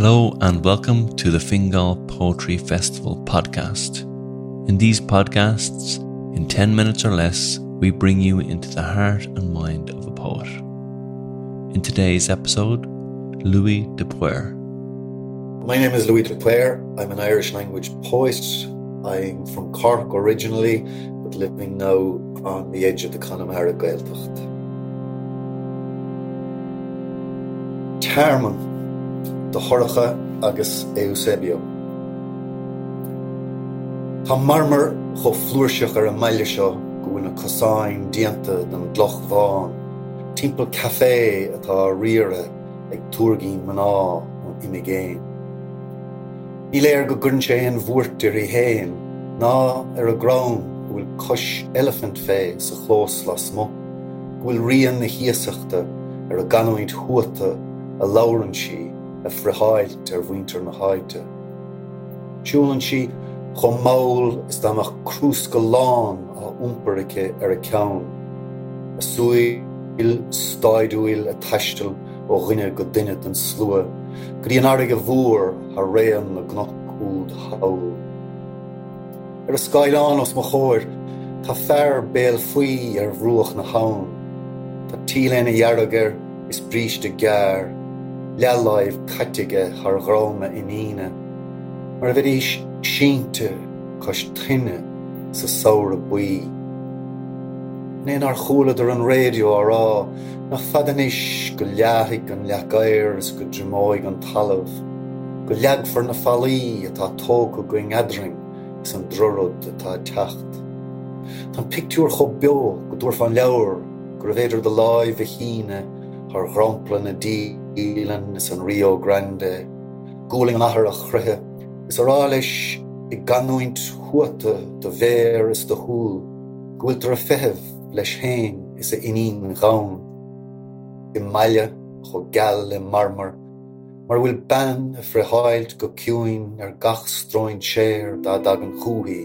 Hello and welcome to the Fingal Poetry Festival podcast. In these podcasts, in 10 minutes or less, we bring you into the heart and mind of a poet. In today's episode, Louis de Paor. My name is Louis de Paor. I'm an Irish language poet. I'm from Cork originally, but living now on the edge of the Connemara Gaeltacht. Tearmann. The Horacha agus Eusebio. Tá marmar cho flúrseach ar an maile seo go bhfuil na cosáin dianta den Lochmháin. Timpeall café atá riara ag tuargaín maná ón imigéin. Ní léir go gcuireann sé an bhuairt ar a héin, ná ar a grán bhfuil cois elephant fé sa chlós las mo, bhfuil rian na híosaachta ar a ganóid thuata a labhrann sí a freiháilt ar bhaointe na háite. Siúlann si chomh máil is d'amach crús go lán a úmparacha ar a ceann. A súil stáidúil a taistil ó dhuine go duine den slua, go dtí an airg a bhuair a réan na gnóc úd haol. Ar a scailán os mo chóir, tá fearr béal faoi ar bhruach na hán. Tá tíleanna dhearragar is bríois de ghearr, lealáibh caiteige ar ghráma inína, mar a bheith is sínta cos tine sa saor a buí. Néan ar chúlad ar an réadeo ará, nach fadanis go leathig an leacair is go dreamáig an talamh, go leagfar na falaí atá tóca go ingadring is an drurad atá teacht. Tá an pictiúr chomh beo go dúirt an leabhar go raibh éidir do láimh a chéine ar ghrámpla na dí is an Rio Grande, gúling an ahar a chruthe, is ar áilis I ganúint thuata de bhéir is de húil, gúil tar a fetheh leis hain is a inín an ghán. I maile cho gal i marmar, mar bhfuil ban a freiháilt go ciúin ar gach stróin séir dá dag an chúthaí,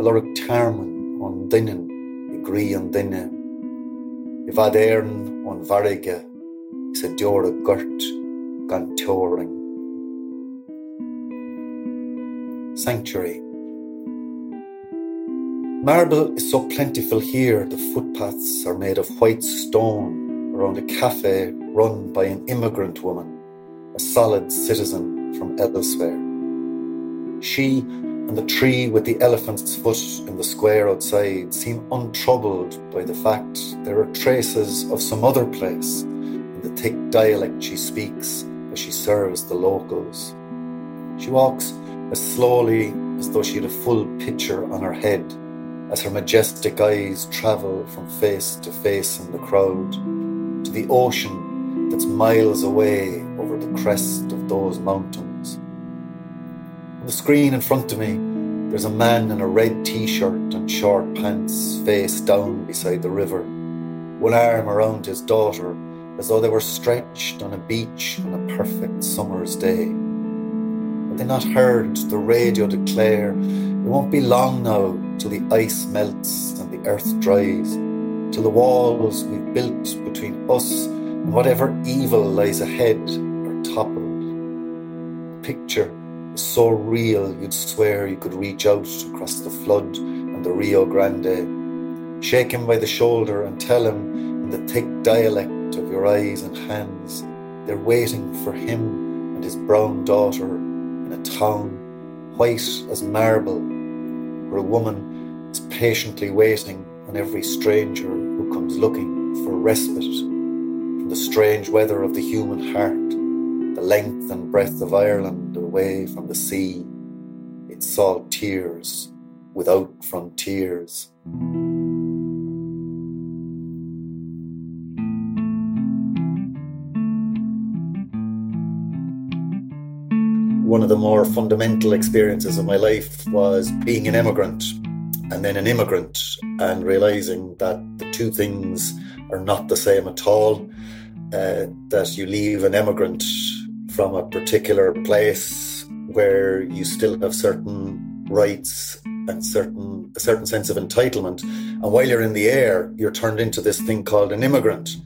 a lorg tearmann ón duinen i grí an duine. I bhad éireann ón bharraige is a deora gurt gan teoring. Sanctuary. Marble is so plentiful here, the footpaths are made of white stone around a cafe run by an immigrant woman, a solid citizen from elsewhere. She and the tree with the elephant's foot in the square outside seem untroubled by the fact there are traces of some other place, the thick dialect she speaks as she serves the locals. She walks as slowly as though she had a full picture on her head as her majestic eyes travel from face to face in the crowd to the ocean that's miles away over the crest of those mountains. On the screen in front of me, there's a man in a red t-shirt and short pants face down beside the river, one arm around his daughter as though they were stretched on a beach on a perfect summer's day. Had they not heard the radio declare, it won't be long now till the ice melts and the earth dries, till the walls we've built between us and whatever evil lies ahead are toppled. The picture is so real you'd swear you could reach out across the flood and the Rio Grande, shake him by the shoulder and tell him in the thick dialect of your eyes and hands, they're waiting for him and his brown daughter in a town white as marble, where a woman is patiently waiting on every stranger who comes looking for respite from the strange weather of the human heart, the length and breadth of Ireland away from the sea, its salt tears without frontiers. One of the more fundamental experiences of my life was being an immigrant and then an immigrant and realising that the two things are not the same at all, that you leave an immigrant from a particular place where you still have certain rights and a certain sense of entitlement. And while you're in the air, you're turned into this thing called an immigrant.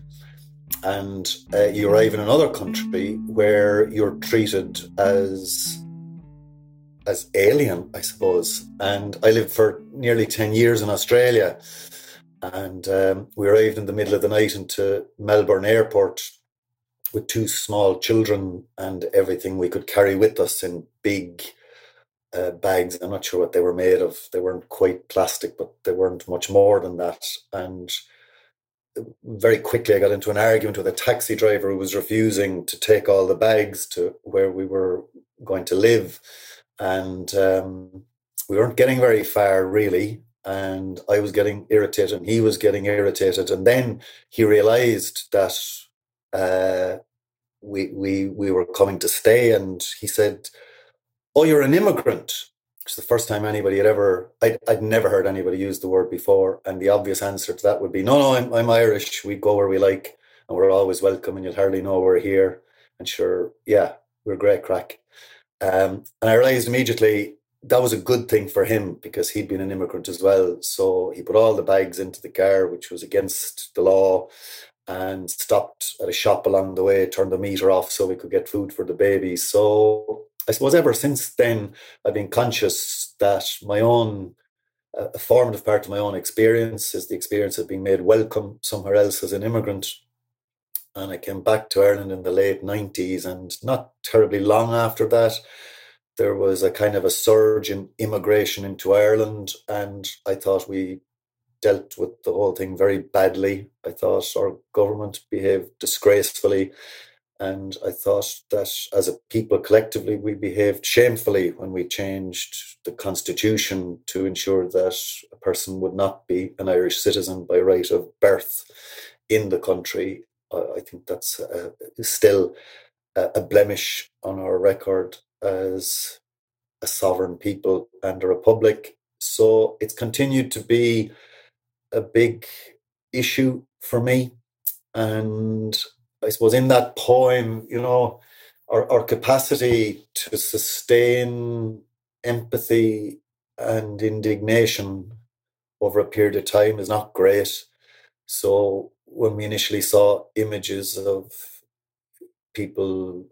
and you arrive in another country where you're treated as alien, I suppose. And I lived for nearly 10 years in Australia, and we arrived in the middle of the night into Melbourne Airport with two small children and everything we could carry with us in big bags. I'm not sure what they were made of. They weren't quite plastic, but they weren't much more than that. And very quickly I got into an argument with a taxi driver who was refusing to take all the bags to where we were going to live. And we weren't getting very far, really. And I was getting irritated and he was getting irritated. And then he realised that we were coming to stay. And he said, "Oh, you're an immigrant." It's the first time anybody had ever... I'd never heard anybody use the word before. And the obvious answer to that would be, no, I'm Irish. We go where we like and we're always welcome and you'll hardly know we're here. And sure, yeah, we're great crack. And I realised immediately that was a good thing for him because he'd been an immigrant as well. So he put all the bags into the car, which was against the law, and stopped at a shop along the way, turned the meter off so we could get food for the baby. So I suppose ever since then, I've been conscious that my own, a formative part of my own experience is the experience of being made welcome somewhere else as an immigrant. And I came back to Ireland in the late 90s, and not terribly long after that, there was a kind of a surge in immigration into Ireland, and I thought we dealt with the whole thing very badly. I thought our government behaved disgracefully, and I thought that as a people collectively, we behaved shamefully when we changed the constitution to ensure that a person would not be an Irish citizen by right of birth in the country. I think that's still a blemish on our record as a sovereign people and a republic. So it's continued to be a big issue for me. And I suppose in that poem, you know, our capacity to sustain empathy and indignation over a period of time is not great. So when we initially saw images of people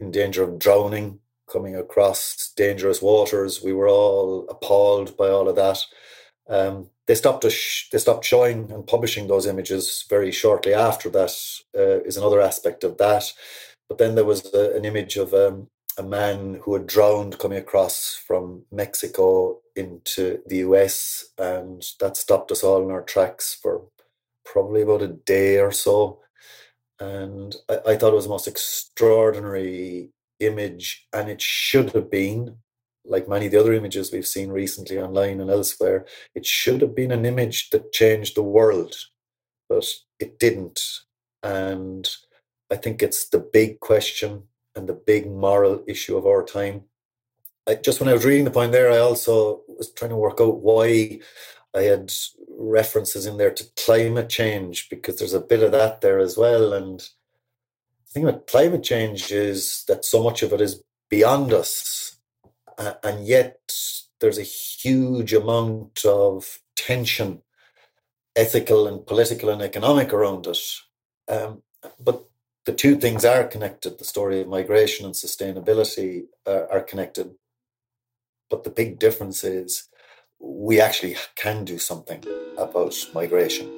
in danger of drowning coming across dangerous waters, we were all appalled by all of that. They stopped showing and publishing those images very shortly after that, is another aspect of that. But then there was an image of a man who had drowned coming across from Mexico into the US, and that stopped us all in our tracks for probably about a day or so. And I thought it was the most extraordinary image, and it should have been, like many of the other images we've seen recently online and elsewhere, it should have been an image that changed the world, but it didn't. And I think it's the big question and the big moral issue of our time. Just when I was reading the poem there, I also was trying to work out why I had references in there to climate change, because there's a bit of that there as well. And the thing about climate change is that so much of it is beyond us, and yet there's a huge amount of tension, ethical and political and economic, around it. But the two things are connected. The story of migration and sustainability are connected. But the big difference is we actually can do something about migration.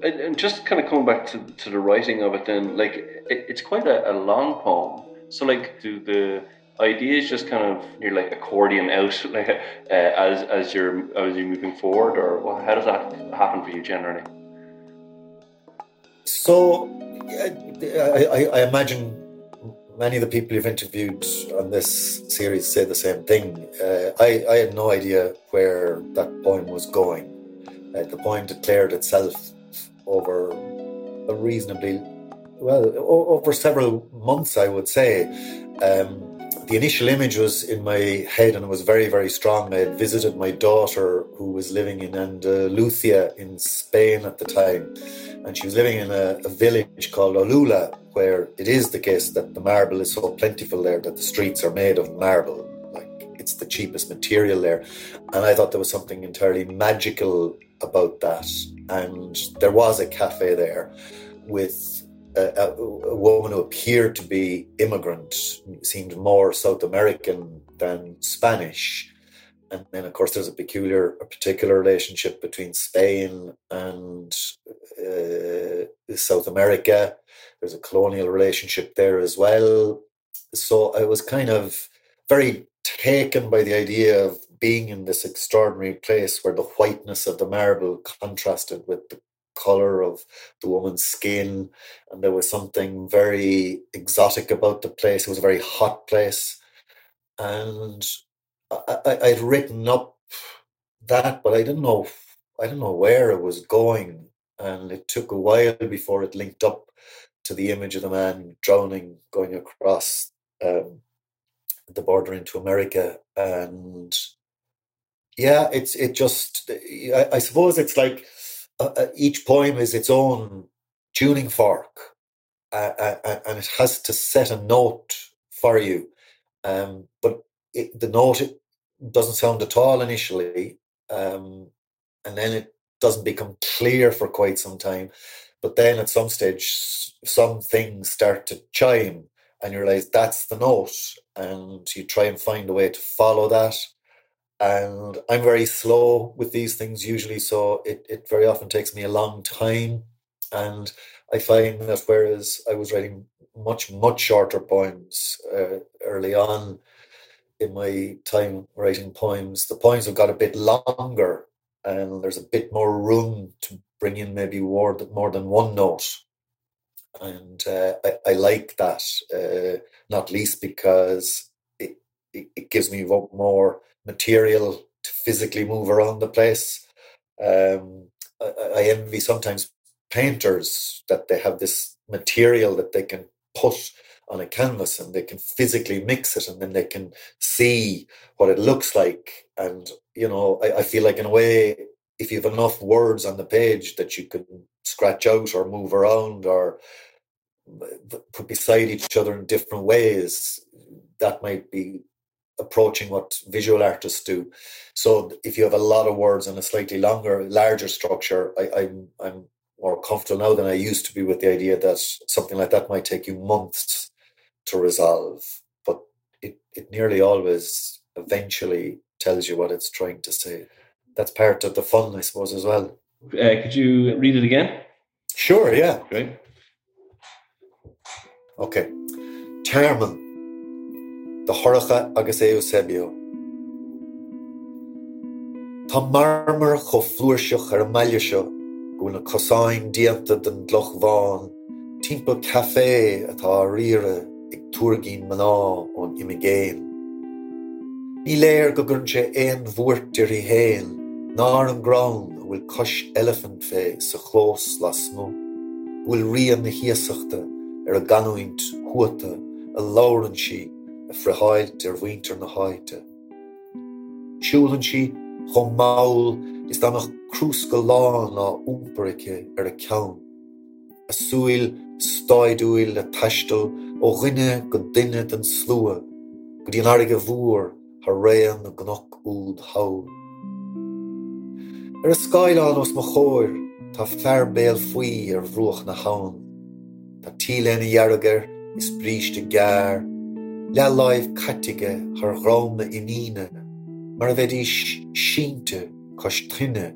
And just kind of coming back to the writing of it then, like, it's quite a long poem. So, like, do the ideas just kind of, you're like accordion out, like, as you're moving forward, or how does that happen for you generally? So, I imagine many of the people you've interviewed on this series say the same thing. I had no idea where that poem was going. The poem declared itself over a reasonably, over several months, I would say. The initial image was in my head and it was very, very strong. I had visited my daughter who was living in Andalusia in Spain at the time. And she was living in a village called Olula, where it is the case that the marble is so plentiful there that the streets are made of marble. Like, it's the cheapest material there. And I thought there was something entirely magical about that. And there was a cafe there with a woman who appeared to be immigrant, seemed more South American than Spanish. And then, of course, there's a particular relationship between Spain and South America. There's a colonial relationship there as well. So I was kind of very taken by the idea of being in this extraordinary place where the whiteness of the marble contrasted with the colour of the woman's skin. And there was something very exotic about the place. It was a very hot place. And I'd written up that, but I didn't know where it was going. And it took a while before it linked up to the image of the man drowning, going across the border into America. And yeah, I suppose it's like each poem is its own tuning fork, and it has to set a note for you. But the note doesn't sound at all initially, and then it doesn't become clear for quite some time. But then at some stage, some things start to chime and you realise that's the note, and you try and find a way to follow that. And I'm very slow with these things usually, so it very often takes me a long time. And I find that whereas I was writing much, much shorter poems early on in my time writing poems, the poems have got a bit longer and there's a bit more room to bring in maybe more than one note. And I like that, not least because it gives me more material to physically move around the place. I envy sometimes painters that they have this material that they can put on a canvas and they can physically mix it and then they can see what it looks like. And, you know, I feel like in a way, if you have enough words on the page that you can scratch out or move around or put beside each other in different ways, that might be approaching what visual artists do. So if you have a lot of words and a slightly larger structure, I'm more comfortable now than I used to be with the idea that something like that might take you months to resolve. But it nearly always eventually tells you what it's trying to say. That's part of the fun, I suppose, as well. Could you read it again? Sure, yeah. Great. Okay. Tearmann. The Horacha agus Eusebio. Tá marmar cho fluorseach ar maile seo gúna cosáin dianta den dloch bháin. Timpeall café atá riire ag tuargín maná ón imigéin. Ní léir go gúrn sé éan bhuairtir I héin. Nár an ground will cush elephant fe sa chlós lasmo. Will rian na hiasachta a ganúint huata a lauran si a frahailt winter na haite. Siúlan si chom maul is danach crúsca lán á úmparike a caun. A súil staiduil a tashto ó rinne go dinnet an slúa go dín arige vúr a réan a gnach úd haul. A skyline os machoir, ta fair bale fui ruach na haun. Ta tilen yarger is breached a gar. La live katige her rome inine. Marvedish shinte koshtine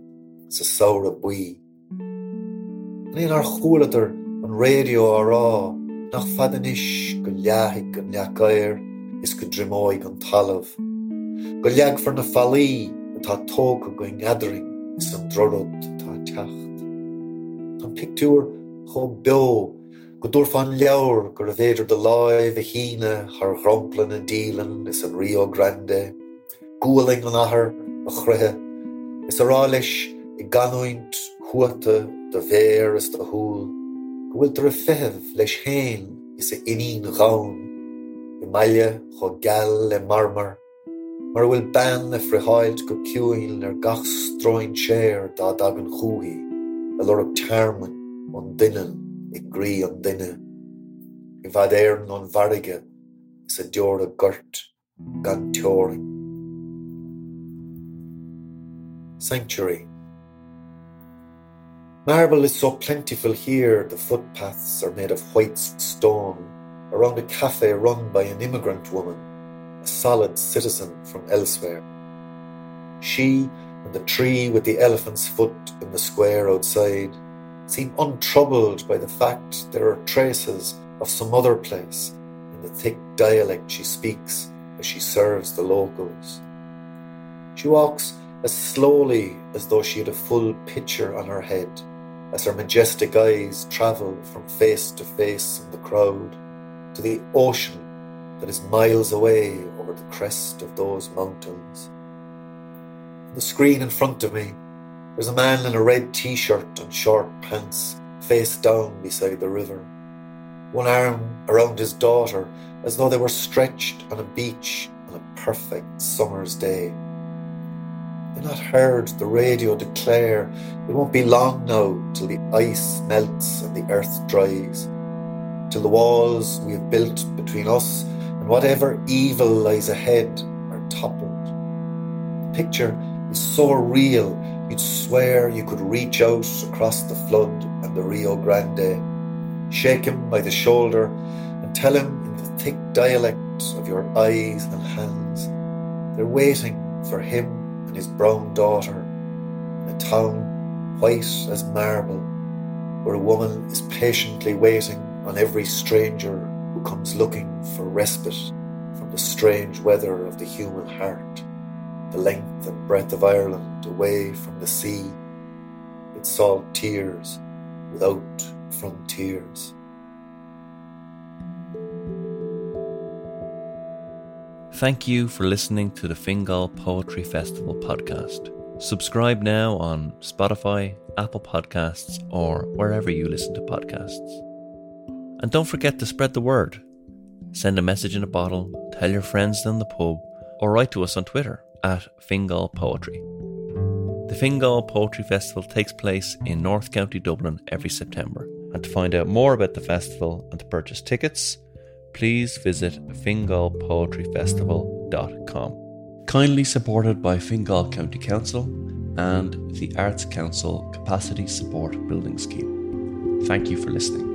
sa saura bui. Nin ar chulater on radio ara. Nach fadanish gulyahig an yakair is kudrimoig an talav. Gulyag for na fali ta tok going gathering. Some drorod ta tacht. An picture cho bio, godur fan liaur, gorvader the live, the hina, her rumplin and dealing, is in Rio Grande, gooling on her, a chrehe, is a ralish, a ganoint, huata, the ver is the hool, gwilter a fev, lesh hain, is a inin raun, a malia, cho gal, a marmar. Mar will ban a frihaid go cuin ar gach stroin chair da dagan chuhi, a lor of Tearmann on dinan, a gree on dinna. If I'd air non variga, is a dior a gurt, gan teoring. Sanctuary. Marble is so plentiful here, the footpaths are made of white stone, around a cafe run by an immigrant woman, a solid citizen from elsewhere. She and the tree with the elephant's foot in the square outside seem untroubled by the fact there are traces of some other place in the thick dialect she speaks as she serves the locals. She walks as slowly as though she had a full picture on her head, as her majestic eyes travel from face to face in the crowd to the ocean that is miles away over the crest of those mountains. On the screen in front of me, there's a man in a red t-shirt and short pants, face down beside the river, one arm around his daughter as though they were stretched on a beach on a perfect summer's day. They've not heard the radio declare it won't be long now till the ice melts and the earth dries, till the walls we have built between us and whatever evil lies ahead are toppled. The picture is so real you'd swear you could reach out across the flood and the Rio Grande, shake him by the shoulder and tell him in the thick dialect of your eyes and hands they're waiting for him and his brown daughter in a town white as marble, where a woman is patiently waiting on every stranger who comes looking for respite from the strange weather of the human heart, the length and breadth of Ireland away from the sea, its salt tears without frontiers. Thank you for listening to the Fingal Poetry Festival podcast. Subscribe now on Spotify, Apple Podcasts, or wherever you listen to podcasts. And don't forget to spread the word. Send a message in a bottle, tell your friends down the pub, or write to us on Twitter @Fingal Poetry. The Fingal Poetry Festival takes place in North County Dublin every September. And to find out more about the festival and to purchase tickets, please visit fingalpoetryfestival.com. Kindly supported by Fingal County Council and the Arts Council Capacity Support Building Scheme. Thank you for listening.